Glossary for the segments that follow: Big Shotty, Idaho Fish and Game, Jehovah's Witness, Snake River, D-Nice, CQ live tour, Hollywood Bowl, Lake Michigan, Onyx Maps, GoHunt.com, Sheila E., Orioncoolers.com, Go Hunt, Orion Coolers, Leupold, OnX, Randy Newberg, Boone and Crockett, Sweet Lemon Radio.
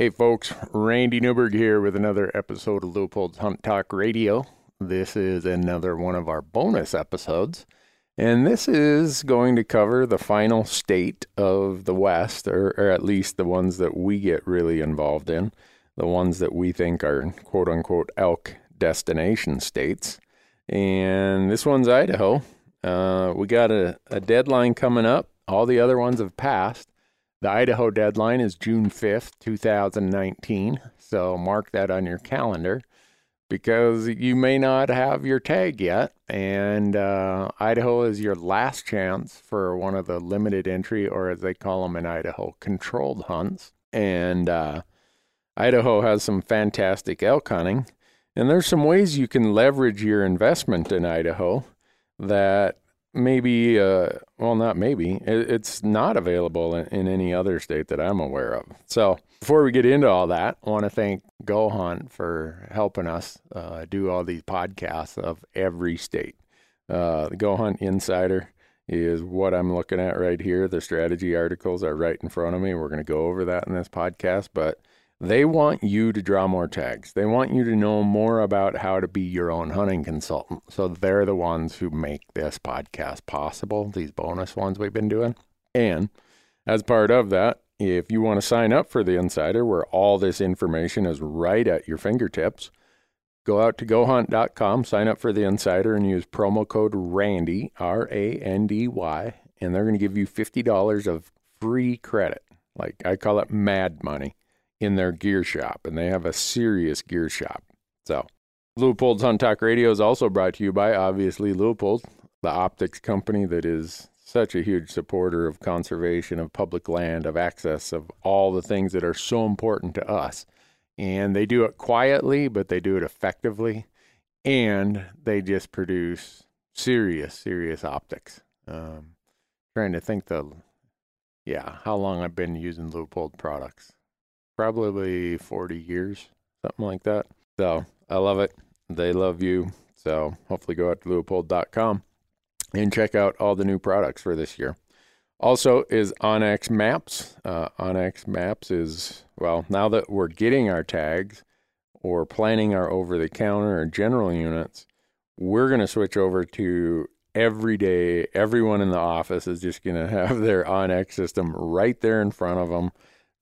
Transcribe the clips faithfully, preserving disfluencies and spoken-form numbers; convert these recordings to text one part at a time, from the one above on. Hey folks, Randy Newberg here with another episode of Leupold's Hump Talk Radio. This is another one of our bonus episodes, and this is going to cover the final state of the West, or, or at least the ones that we get really involved in, the ones that we think are quote-unquote elk destination states. And this one's Idaho. Uh, we got a, a deadline coming up. All the other ones have passed. The Idaho deadline is June fifth, two thousand nineteen, so mark that on your calendar because you may not have your tag yet, and uh, Idaho is your last chance for one of the limited entry, or as they call them in Idaho, controlled hunts. And uh, Idaho has some fantastic elk hunting, and there's some ways you can leverage your investment in Idaho that Maybe, uh, well, not maybe. It, it's not available in, in any other state that I'm aware of. So before we get into all that, I want to thank Go Hunt for helping us uh, do all these podcasts of every state. Uh, the Go Hunt Insider is what I'm looking at right here. The strategy articles are right in front of me. We're going to go over that in this podcast, but they want you to draw more tags. They want you to know more about how to be your own hunting consultant. So they're the ones who make this podcast possible, these bonus ones we've been doing. And as part of that, if you want to sign up for the Insider, where all this information is right at your fingertips, go out to Go Hunt dot com, sign up for the Insider, and use promo code RANDY, R A N D Y, and they're going to give you fifty dollars of free credit. Like, I call it mad money. In their gear shop, and they have a serious gear shop. So, Leupold's Hunt Talk Radio is also brought to you by, obviously, Leupold, the optics company that is such a huge supporter of conservation, of public land, of access, of all the things that are so important to us. And they do it quietly, but they do it effectively, and they just produce serious, serious optics. Um, trying to think the, yeah, how long I've been using Leupold products. Probably forty years, something like that. So I love it. They love you. So hopefully go out to Leupold dot com and check out all the new products for this year. Also is Onyx Maps. Uh, Onyx Maps is, well, now that we're getting our tags or planning our over-the-counter or general units, we're going to switch over to every day. Everyone in the office is just going to have their Onyx system right there in front of them.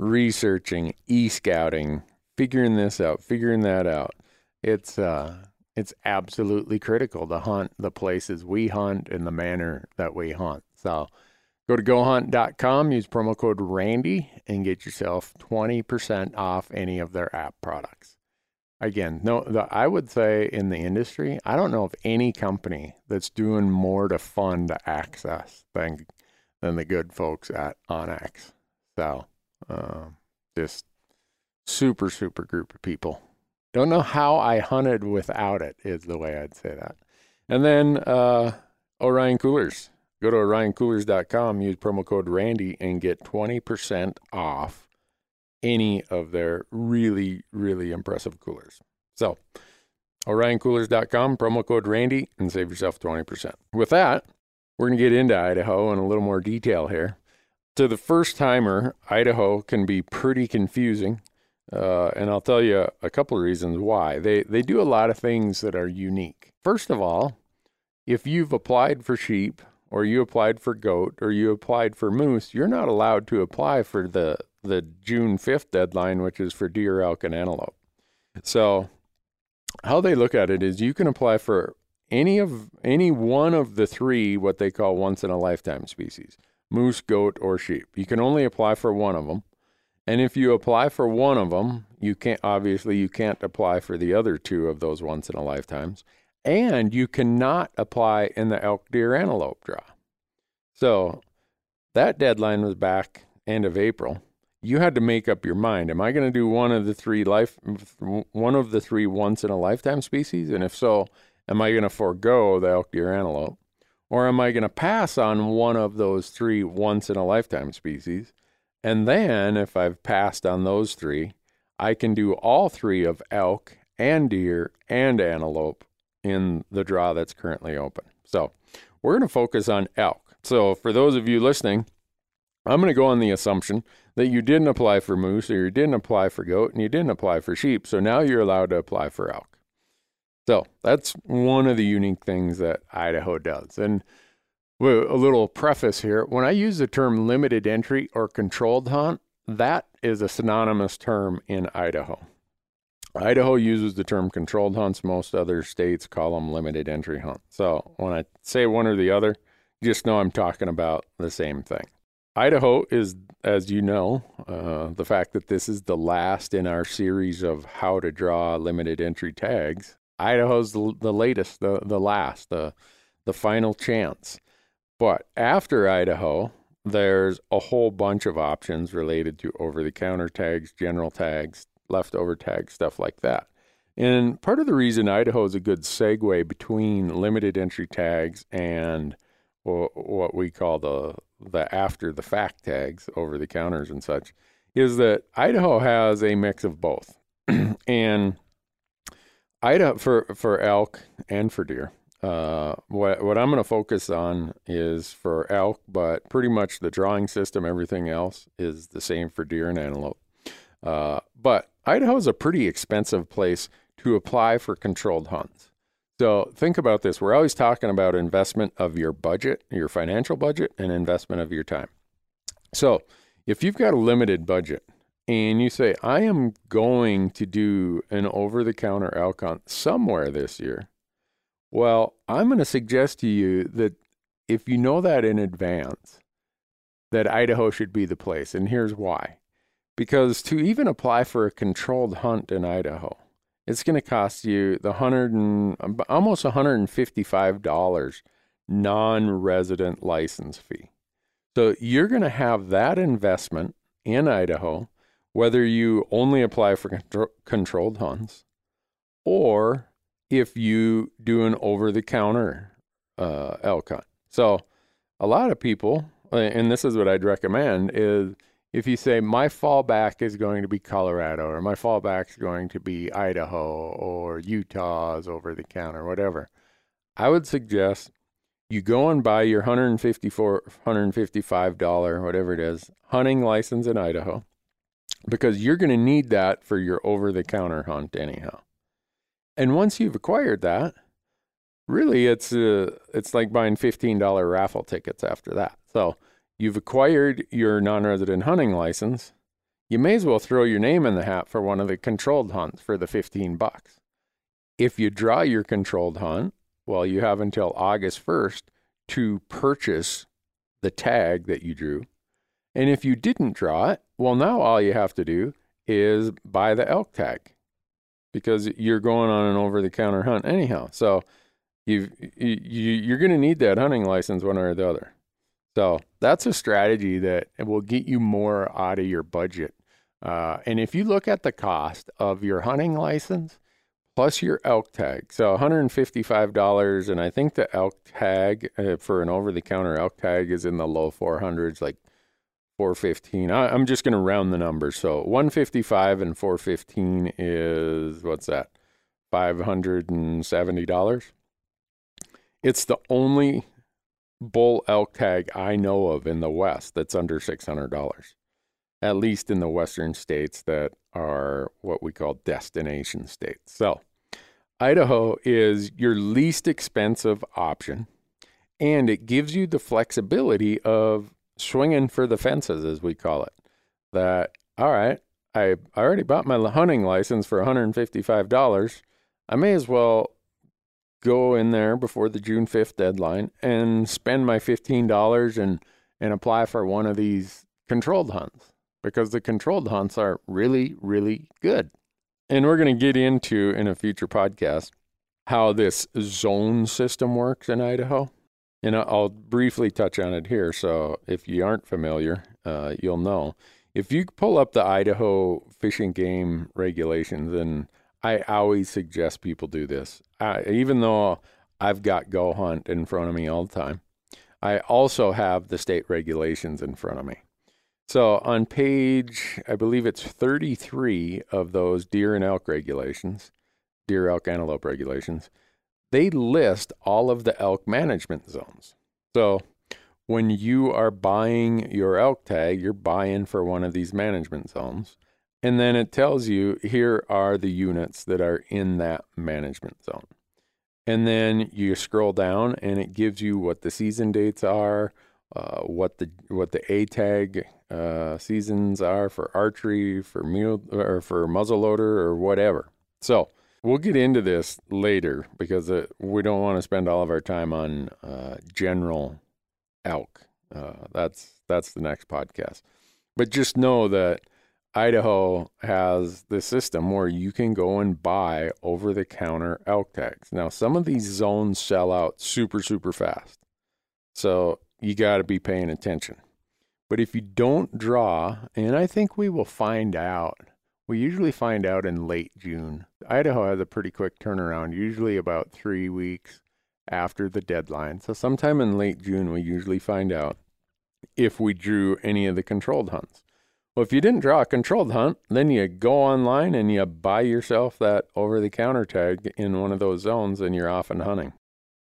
Researching, e-scouting, figuring this out, figuring that out. It's uh, it's absolutely critical to hunt the places we hunt in the manner that we hunt. So go to Go Hunt dot com, use promo code RANDY, and get yourself twenty percent off any of their app products. Again, no, the, I would say in the industry, I don't know of any company that's doing more to fund access than, than the good folks at OnX. So... Um, this super, super group of people. Don't know how I hunted without it is the way I'd say that. And then uh, Orion Coolers. Go to Orion Coolers dot com, use promo code RANDY, and get twenty percent off any of their really, really impressive coolers. So Orion Coolers dot com, promo code RANDY, and save yourself twenty percent. With that, we're going to get into Idaho in a little more detail here. To the first-timer, Idaho can be pretty confusing, uh, and I'll tell you a couple of reasons why. They, they do a lot of things that are unique. First of all, if you've applied for sheep, or you applied for goat, or you applied for moose, you're not allowed to apply for the, the June fifth deadline, which is for deer, elk, and antelope. So how they look at it is you can apply for any of any one of the three what they call once-in-a-lifetime species. Moose, goat, or sheep. You can only apply for one of them. And if you apply for one of them, you can't, obviously, you can't apply for the other two of those once-in-a-lifetimes. And you cannot apply in the elk, deer, antelope draw. So that deadline was back end of April. You had to make up your mind. Am I going to do one of the three life, one of the three once-in-a-lifetime species? And if so, am I going to forego the elk, deer, antelope? Or am I going to pass on one of those three once-in-a-lifetime species? And then, if I've passed on those three, I can do all three of elk and deer and antelope in the draw that's currently open. So we're going to focus on elk. So for those of you listening, I'm going to go on the assumption that you didn't apply for moose, or you didn't apply for goat, and you didn't apply for sheep. So now you're allowed to apply for elk. So that's one of the unique things that Idaho does. And a little preface here, when I use the term limited entry or controlled hunt, that is a synonymous term in Idaho. Idaho uses the term controlled hunts. Most other states call them limited entry hunt. So when I say one or the other, just know I'm talking about the same thing. Idaho is, as you know, uh, the fact that this is the last in our series of how to draw limited entry tags. Idaho's the, the latest, the, the last, the, the final chance. But after Idaho, there's a whole bunch of options related to over-the-counter tags, general tags, leftover tags, stuff like that. And part of the reason Idaho is a good segue between limited entry tags and what we call the the after-the-fact tags, over-the-counters and such, is that Idaho has a mix of both. And Idaho, for, for elk and for deer, uh, what, what I'm going to focus on is for elk, but pretty much the drawing system, everything else, is the same for deer and antelope. Uh, but Idaho is a pretty expensive place to apply for controlled hunts. So think about this. We're always talking about investment of your budget, your financial budget, and investment of your time. So if you've got a limited budget and you say, I am going to do an over-the-counter elk hunt somewhere this year, well, I'm going to suggest to you that if you know that in advance, that Idaho should be the place. And here's why. Because to even apply for a controlled hunt in Idaho, it's going to cost you the hundred and almost one hundred fifty-five dollars non-resident license fee. So you're going to have that investment in Idaho, whether you only apply for contro- controlled hunts, or if you do an over-the-counter uh, elk hunt. So a lot of people, and this is what I'd recommend, is if you say, my fallback is going to be Colorado, or my fallback is going to be Idaho, or Utah's over-the-counter, whatever, I would suggest you go and buy your one hundred fifty-four dollars, one hundred fifty-five dollars, whatever it is, hunting license in Idaho, because you're going to need that for your over-the-counter hunt anyhow. And once you've acquired that, really, it's uh, it's like buying fifteen dollars raffle tickets after that. So you've acquired your non-resident hunting license. You may as well throw your name in the hat for one of the controlled hunts for the fifteen bucks. If you draw your controlled hunt, well, you have until August first to purchase the tag that you drew. And if you didn't draw it, well, now all you have to do is buy the elk tag, because you're going on an over-the-counter hunt anyhow. So you've, you, you're going to need that hunting license one way or the other. So that's a strategy that will get you more out of your budget. Uh, and if you look at the cost of your hunting license plus your elk tag, so one hundred fifty-five dollars, and I think the elk tag uh, for an over-the-counter elk tag is in the low four hundreds, like four fifteen. I, I'm just going to round the numbers. So one hundred fifty-five dollars and four fifteen is, what's that, five hundred seventy dollars. It's the only bull elk tag I know of in the West that's under six hundred dollars, at least in the Western states that are what we call destination states. So Idaho is your least expensive option, and it gives you the flexibility of swinging for the fences, as we call it. That, all right, I already bought my hunting license for one hundred fifty-five dollars. I may as well go in there before the June fifth deadline and spend my fifteen dollars and, and apply for one of these controlled hunts, because the controlled hunts are really, really good. And we're going to get into, in a future podcast, how this zone system works in Idaho. And I'll briefly touch on it here. So if you aren't familiar, uh, you'll know. If you pull up the Idaho Fish and Game regulations, and I always suggest people do this. Uh, even though I've got Go Hunt in front of me all the time, I also have the state regulations in front of me. So on page, I believe it's thirty-three of those deer and elk regulations, deer, elk, antelope regulations, they list all of the elk management zones. So when you are buying your elk tag, you're buying for one of these management zones. And then it tells you, here are the units that are in that management zone. And then you scroll down and it gives you what the season dates are, uh, what the what the A-tag uh, seasons are for archery, for mule, or for muzzleloader, or whatever. So we'll get into this later because uh, we don't want to spend all of our time on uh, general elk. Uh, that's that's the next podcast. But just know that Idaho has this system where you can go and buy over-the-counter elk tags. Now, some of these zones sell out super, super fast, so you got to be paying attention. But if you don't draw, and I think we will find out, we usually find out in late June. Idaho has a pretty quick turnaround, usually about three weeks after the deadline. So sometime in late June, we usually find out if we drew any of the controlled hunts. Well, if you didn't draw a controlled hunt, then you go online and you buy yourself that over-the-counter tag in one of those zones, and you're off and hunting.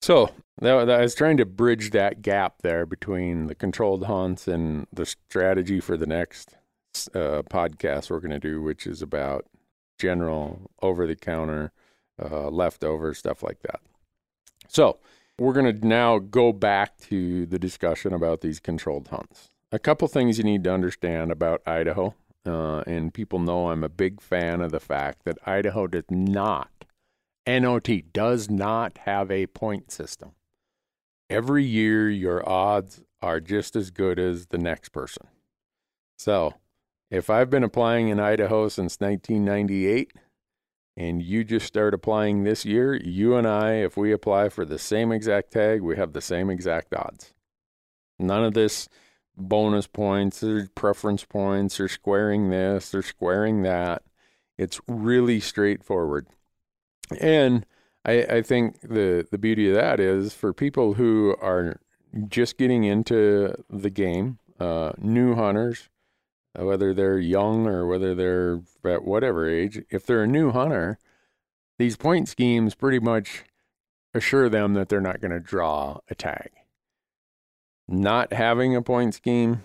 So that, that, I was trying to bridge that gap there between the controlled hunts and the strategy for the next uh, podcast we're going to do, which is about general over-the-counter, uh, leftover, stuff like that. So we're going to now go back to the discussion about these controlled hunts. A couple things you need to understand about Idaho, uh, and people know I'm a big fan of the fact that Idaho does not, N O T, does not have a point system. Every year, your odds are just as good as the next person. So, if I've been applying in Idaho since nineteen ninety-eight, and you just start applying this year, you and I, if we apply for the same exact tag, we have the same exact odds. None of this bonus points or preference points or squaring this or squaring that. It's really straightforward. And I, I think the, the beauty of that is for people who are just getting into the game, uh, new hunters, whether they're young or whether they're at whatever age, if they're a new hunter, these point schemes pretty much assure them that they're not going to draw a tag. Not having a point scheme,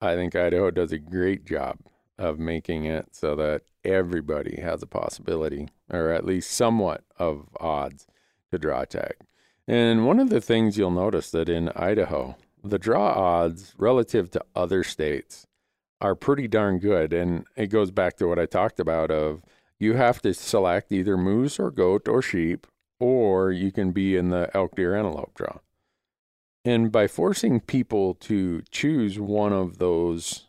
I think Idaho does a great job of making it so that everybody has a possibility, or at least somewhat of odds, to draw a tag. And one of the things you'll notice that in Idaho, the draw odds relative to other states are pretty darn good. And it goes back to what I talked about of you have to select either moose or goat or sheep, or you can be in the elk, deer, antelope draw. And by forcing people to choose one of those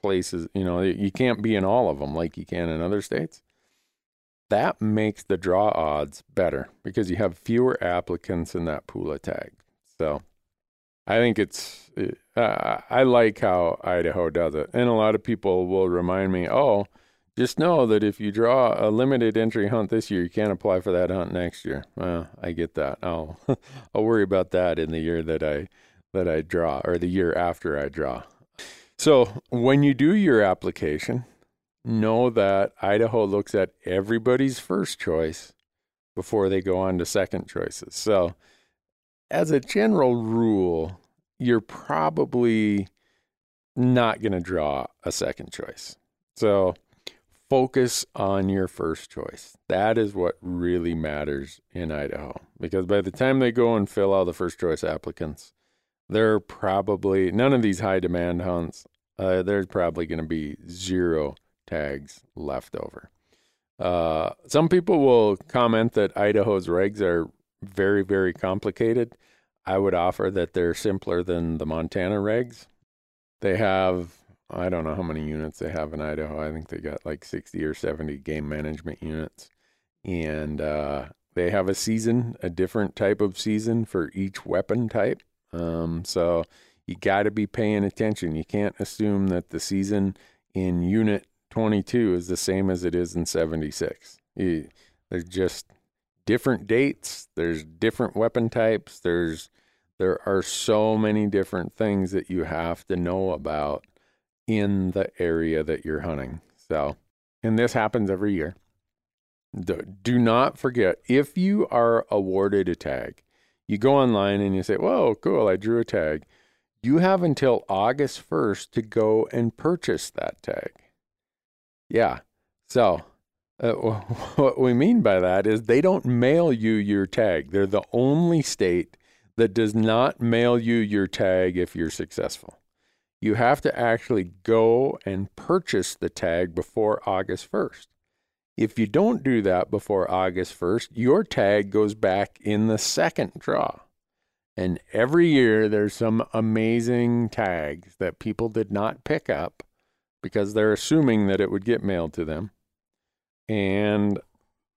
places, you know, you can't be in all of them like you can in other states. That makes the draw odds better because you have fewer applicants in that pool of tag. So I think it's, uh, I like how Idaho does it. And a lot of people will remind me, oh, just know that if you draw a limited entry hunt this year, you can't apply for that hunt next year. Well, I get that. I'll I'll worry about that in the year that I that I draw, or the year after I draw. So when you do your application, know that Idaho looks at everybody's first choice before they go on to second choices. So as a general rule, you're probably not going to draw a second choice. So focus on your first choice. That is what really matters in Idaho, because by the time they go and fill out the first choice applicants, they're probably, none of these high demand hunts, uh, there's probably going to be zero tags left over. Uh, some people will comment that Idaho's regs are very, very complicated. I would offer that they're simpler than the Montana regs. They have, I don't know how many units they have in Idaho. I think they got like sixty or seventy game management units. And uh, they have a season, a different type of season for each weapon type. Um, so you got to be paying attention. You can't assume that the season in unit twenty-two is the same as it is in seventy-six. You, there's just different dates. There's different weapon types. There's, there are so many different things that you have to know about in the area that you're hunting. So, and this happens every year. Do, do not forget, if you are awarded a tag, you go online and you say, whoa, cool, I drew a tag. you have until August first to go and purchase that tag. Yeah. So uh, what we mean by that is they don't mail you your tag. They're the only state that does not mail you your tag if you're successful. You have to actually go and purchase the tag before August first. If you don't do that before August first, your tag goes back in the second draw. And every year there's some amazing tags that people did not pick up because they're assuming that it would get mailed to them. And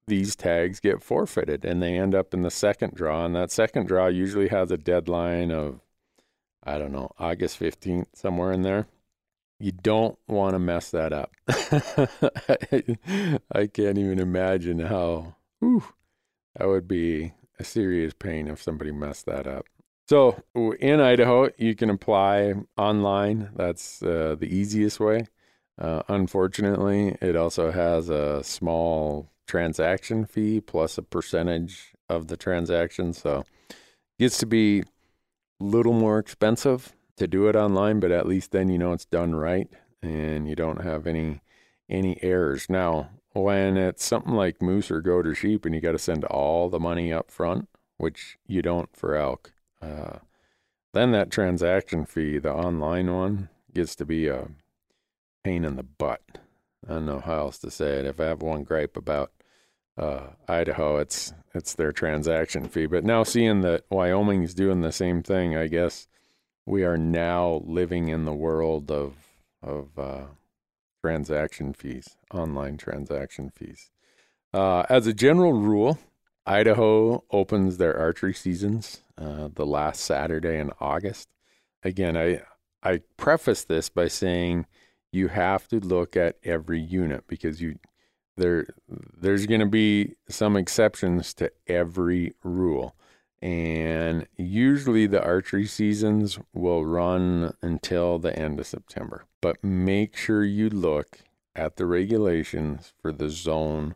these tags get forfeited and they end up in the second draw. And that second draw usually has a deadline of, I don't know, August fifteenth, somewhere in there. You don't want to mess that up. I, I can't even imagine how, whew, that would be a serious pain if somebody messed that up. So in Idaho, you can apply online. That's uh, the easiest way. Uh, unfortunately, it also has a small transaction fee plus a percentage of the transaction. So it gets to be a little more expensive to do it online, but at least then you know it's done right and you don't have any any errors. Now, when it's something like moose or goat or sheep and you got to send all the money up front, which you don't for elk, uh, then that transaction fee, the online one, gets to be a pain in the butt. I don't know how else to say it. If I have one gripe about uh, Idaho, it's it's their transaction fee. But now seeing that Wyoming's doing the same thing, I guess we are now living in the world of of uh, transaction fees, online transaction fees. Uh, as a general rule, Idaho opens their archery seasons uh, the last Saturday in August. Again, I I preface this by saying you have to look at every unit because you there there's going to be some exceptions to every rule. And usually the archery seasons will run until the end of September. But make sure you look at the regulations for the zone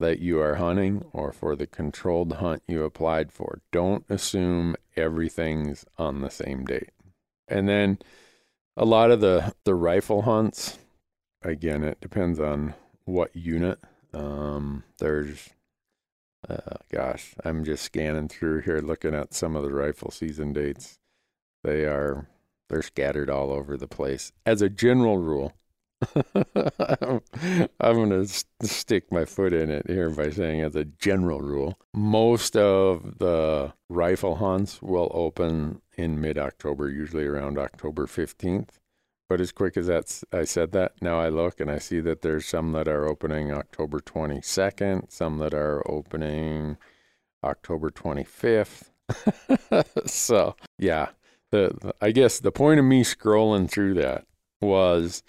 that you are hunting or for the controlled hunt you applied for. Don't assume everything's on the same date. And then a lot of the, the rifle hunts, again, it depends on what unit. Um, there's... Uh, gosh, I'm just scanning through here, looking at some of the rifle season dates. They are, they're scattered all over the place. As a general rule, I'm, I'm going to st- stick my foot in it here by saying as a general rule, most of the rifle hunts will open in mid-October, usually around October fifteenth. But as quick as that's, I said that, now I look and I see that there's some that are opening October twenty-second, some that are opening October twenty-fifth. So, yeah, the, the I guess the point of me scrolling through that was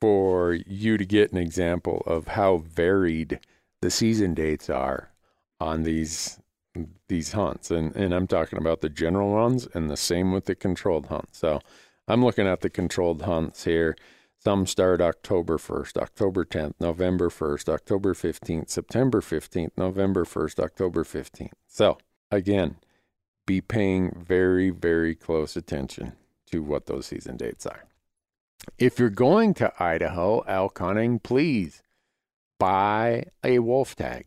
for you to get an example of how varied the season dates are on these these hunts. And, and I'm talking about the general ones and the same with the controlled hunts. So I'm looking at the controlled hunts here. Some start October first, October tenth, November first, October fifteenth, September fifteenth, November first, October fifteenth. So, again, be paying very, very close attention to what those season dates are. If you're going to Idaho elk hunting, please buy a wolf tag.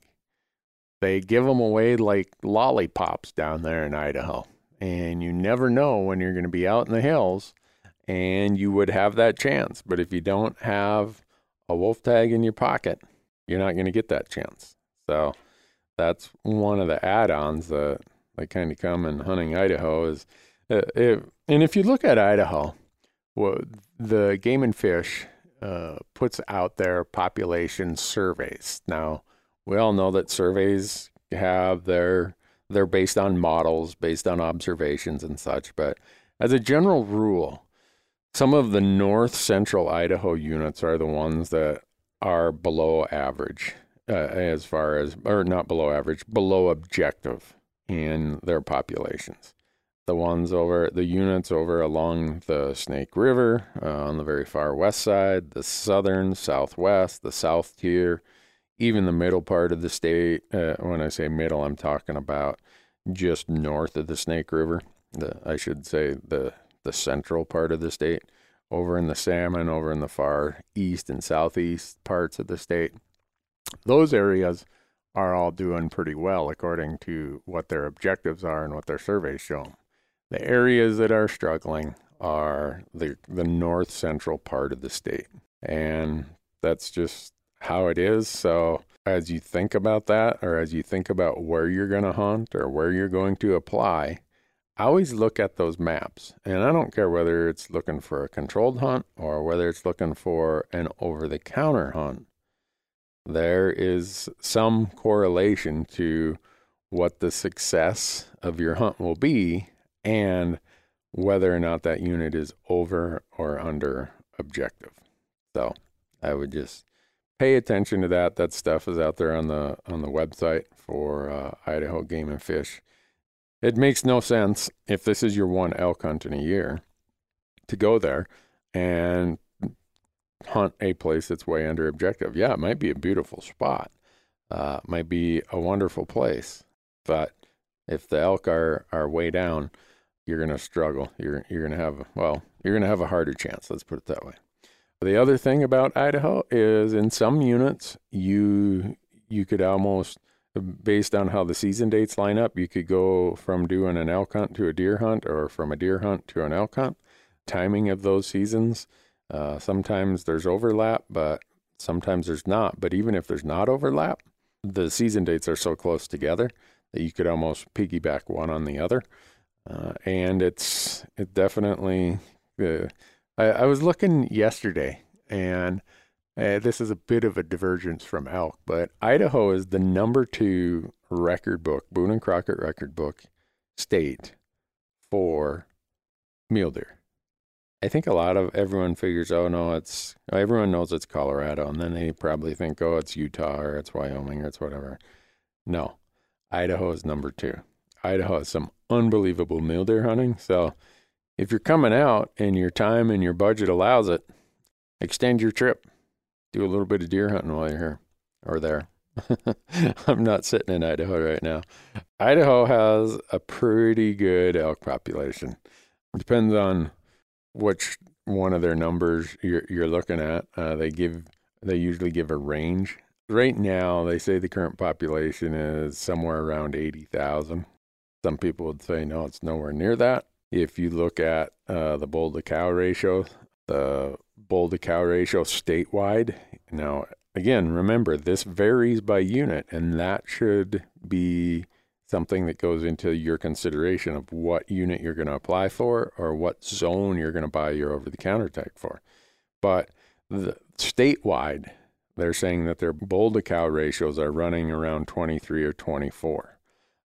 They give them away like lollipops down there in Idaho, and you never know when you're going to be out in the hills. And you would have that chance. But if you don't have a wolf tag in your pocket, you're not going to get that chance. So that's one of the add-ons that, that kind of come in hunting Idaho. is, uh, if, And if you look at Idaho, well, the Game and Fish uh, puts out their population surveys. Now, we all know that surveys have their, they're based on models, based on observations and such. But as a general rule, some of the north central Idaho units are the ones that are below average uh, as far as, or not below average, below objective in their populations. The ones over, the units over along the Snake River uh, on the very far west side, the southern, southwest, the south tier, even the middle part of the state. Uh, when I say middle, I'm talking about just north of the Snake River. The, I should say the the central part of the state. Over in the salmon, over in the far east and southeast parts of the state, those areas are all doing pretty well according to what their objectives are and what their surveys show. The areas that are struggling are the, the north central part of the state. And that's just how it is. So as you think about that, or as you think about where you're going to hunt or where you're going to apply, I always look at those maps, and I don't care whether it's looking for a controlled hunt or whether it's looking for an over-the-counter hunt. There is some correlation to what the success of your hunt will be and whether or not that unit is over or under objective. So I would just pay attention to that. That stuff is out there on the on the website for uh, Idaho Game and Fish. It makes no sense, if this is your one elk hunt in a year, to go there and hunt a place that's way under objective. Yeah, it might be a beautiful spot. Uh, it might be a wonderful place. But if the elk are, are way down, you're going to struggle. You're, you're going to have, well, you're going to have a harder chance. Let's put it that way. The other thing about Idaho is in some units, you you could almost, based on how the season dates line up, you could go from doing an elk hunt to a deer hunt or from a deer hunt to an elk hunt. Timing of those seasons, uh, sometimes there's overlap, but sometimes there's not. But even if there's not overlap, the season dates are so close together that you could almost piggyback one on the other. Uh, and it's it definitely... Uh, I, I was looking yesterday, and... Uh, this is a bit of a divergence from elk, but Idaho is the number two record book, Boone and Crockett record book state for mule deer. I think a lot of everyone figures, oh no, it's, everyone knows it's Colorado, and then they probably think, oh, it's Utah or it's Wyoming or it's whatever. No, Idaho is number two. Idaho has some unbelievable mule deer hunting. So if you're coming out and your time and your budget allows it, extend your trip. Do a little bit of deer hunting while you're here or there. I'm not sitting in Idaho right now. Idaho has a pretty good elk population. It depends on which one of their numbers you're, you're looking at. Uh, they give, they usually give a range. Right now, they say the current population is somewhere around eighty thousand. Some people would say, no, it's nowhere near that. If you look at uh, the bull to cow ratio, the bull to cow ratio statewide. Now, again, remember this varies by unit, and that should be something that goes into your consideration of what unit you're going to apply for or what zone you're going to buy your over-the-counter tag for. But the statewide, they're saying that their bull to cow ratios are running around twenty-three or twenty-four.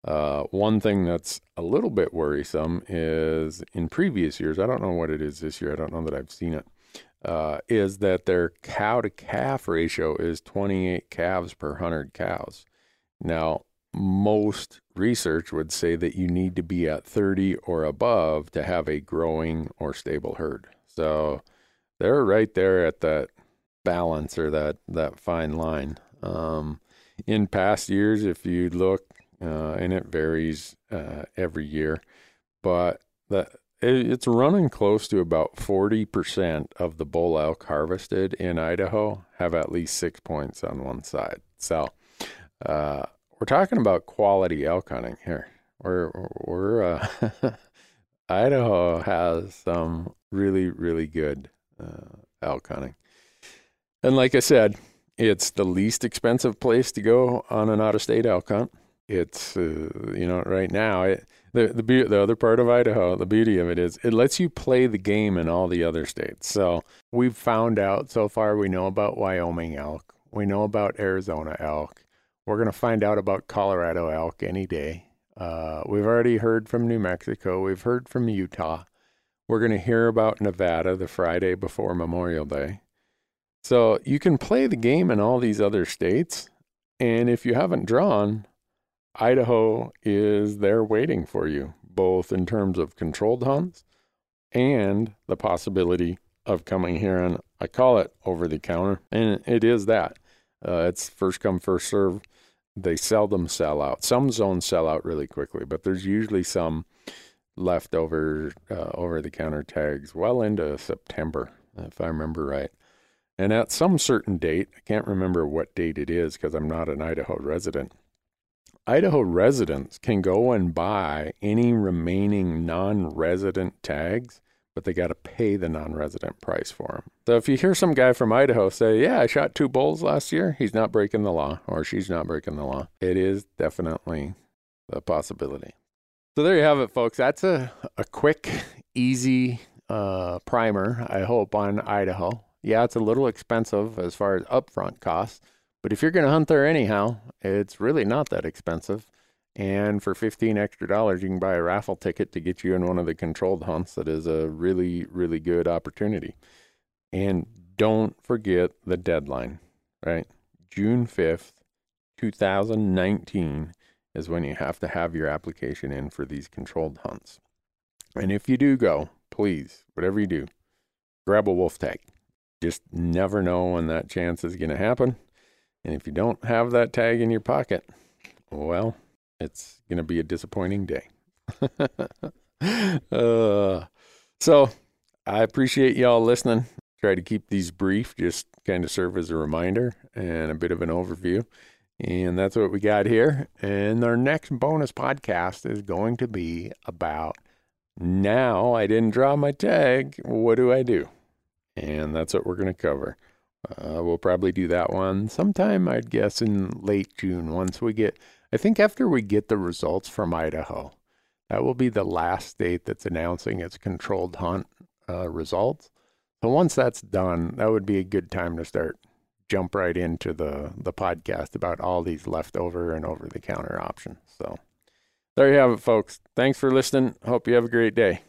Uh, one thing that's a little bit worrisome is in previous years, I don't know what it is this year, I don't know that I've seen it, uh, is that their cow-to-calf ratio is twenty-eight calves per one hundred cows. Now, most research would say that you need to be at thirty or above to have a growing or stable herd. So they're right there at that balance or that, that fine line. Um, in past years, if you look, Uh, and it varies uh, every year, but the, it, it's running close to about forty percent of the bull elk harvested in Idaho have at least six points on one side. So uh, we're talking about quality elk hunting here. We're, we're uh, Idaho has some really, really good uh, elk hunting. And like I said, it's the least expensive place to go on an out-of-state elk hunt. It's, uh, you know, right now, it, the the, be- the other part of Idaho, the beauty of it is it lets you play the game in all the other states. So we've found out so far, we know about Wyoming elk. We know about Arizona elk. We're going to find out about Colorado elk any day. Uh, we've already heard from New Mexico. We've heard from Utah. We're going to hear about Nevada the Friday before Memorial Day. So you can play the game in all these other states. And if you haven't drawn, Idaho is there waiting for you, both in terms of controlled hunts and the possibility of coming here. And I call it over the counter, and it is that. Uh, it's first come, first serve. They seldom sell out. Some zones sell out really quickly, but there's usually some leftover uh, over-the-counter tags well into September, if I remember right. And at some certain date, I can't remember what date it is because I'm not an Idaho resident, Idaho residents can go and buy any remaining non-resident tags, but they got to pay the non-resident price for them. So if you hear some guy from Idaho say, yeah, I shot two bulls last year, he's not breaking the law, or she's not breaking the law. It is definitely a possibility. So there you have it, folks. That's a, a quick, easy uh, primer, I hope, on Idaho. Yeah, it's a little expensive as far as upfront costs, but if you're going to hunt there anyhow, it's really not that expensive. And for fifteen extra dollars, you can buy a raffle ticket to get you in one of the controlled hunts. That is a really, really good opportunity. And don't forget the deadline, right? June fifth, two thousand nineteen is when you have to have your application in for these controlled hunts. And if you do go, please, whatever you do, grab a wolf tag. Just never know when that chance is going to happen. And if you don't have that tag in your pocket, well, it's going to be a disappointing day. uh, so I appreciate y'all listening. Try to keep these brief, just kind of serve as a reminder and a bit of an overview. And that's what we got here. And our next bonus podcast is going to be about, now I didn't draw my tag, what do I do? And that's what we're going to cover. Uh, we'll probably do that one sometime, I'd guess, in late June. Once we get, I think after we get the results from Idaho, that will be the last state that's announcing its controlled hunt uh, results. So once that's done, that would be a good time to start, jump right into the, the podcast about all these leftover and over-the-counter options. So there you have it, folks. Thanks for listening. Hope you have a great day.